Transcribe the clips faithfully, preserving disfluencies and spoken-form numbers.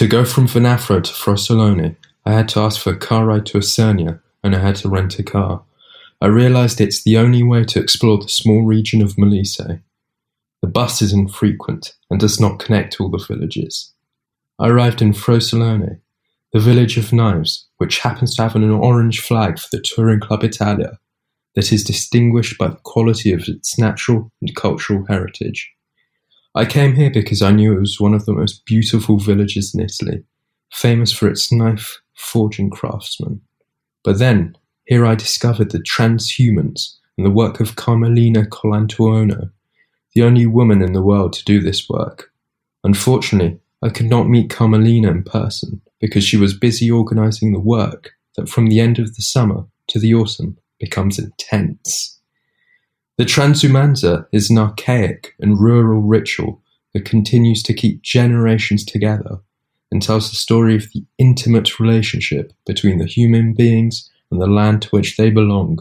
To go from Venafro to Frosolone, I had to ask for a car ride to Asernia, and I had to rent a car. I realized it's the only way to explore the small region of Molise. The bus is infrequent and does not connect all the villages. I arrived in Frosolone, the village of knives, which happens to have an orange flag for the Touring Club Italia, that is distinguished by the quality of its natural and cultural heritage. I came here because I knew it was one of the most beautiful villages in Italy, famous for its knife, forge and craftsmen. But then, here I discovered the transhumans and the work of Carmelina Colantuono, the only woman in the world to do this work. Unfortunately, I could not meet Carmelina in person because she was busy organising the work that from the end of the summer to the autumn becomes intense. The Transumanza is an archaic and rural ritual that continues to keep generations together and tells the story of the intimate relationship between the human beings and the land to which they belong.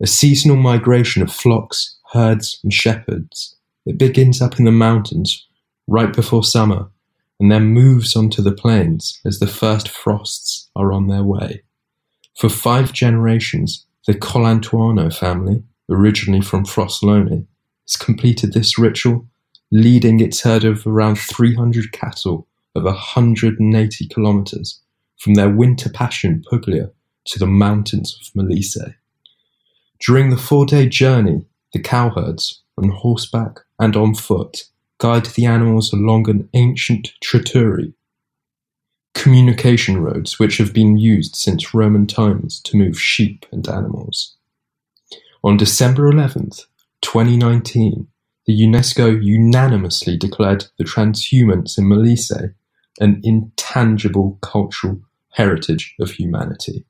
A seasonal migration of flocks, herds and shepherds. It begins up in the mountains right before summer and then moves onto the plains as the first frosts are on their way. For five generations, the Colantuono family, originally from Frosolone, has completed this ritual, leading its herd of around three hundred cattle of one hundred eighty kilometres from their winter pasture in Puglia to the mountains of Melisse. During the four-day journey, the cowherds, on horseback and on foot, guide the animals along an ancient tratturi, communication roads which have been used since Roman times to move sheep and animals. On December eleventh, twenty nineteen, the UNESCO unanimously declared the transhumance in Molise an intangible cultural heritage of humanity.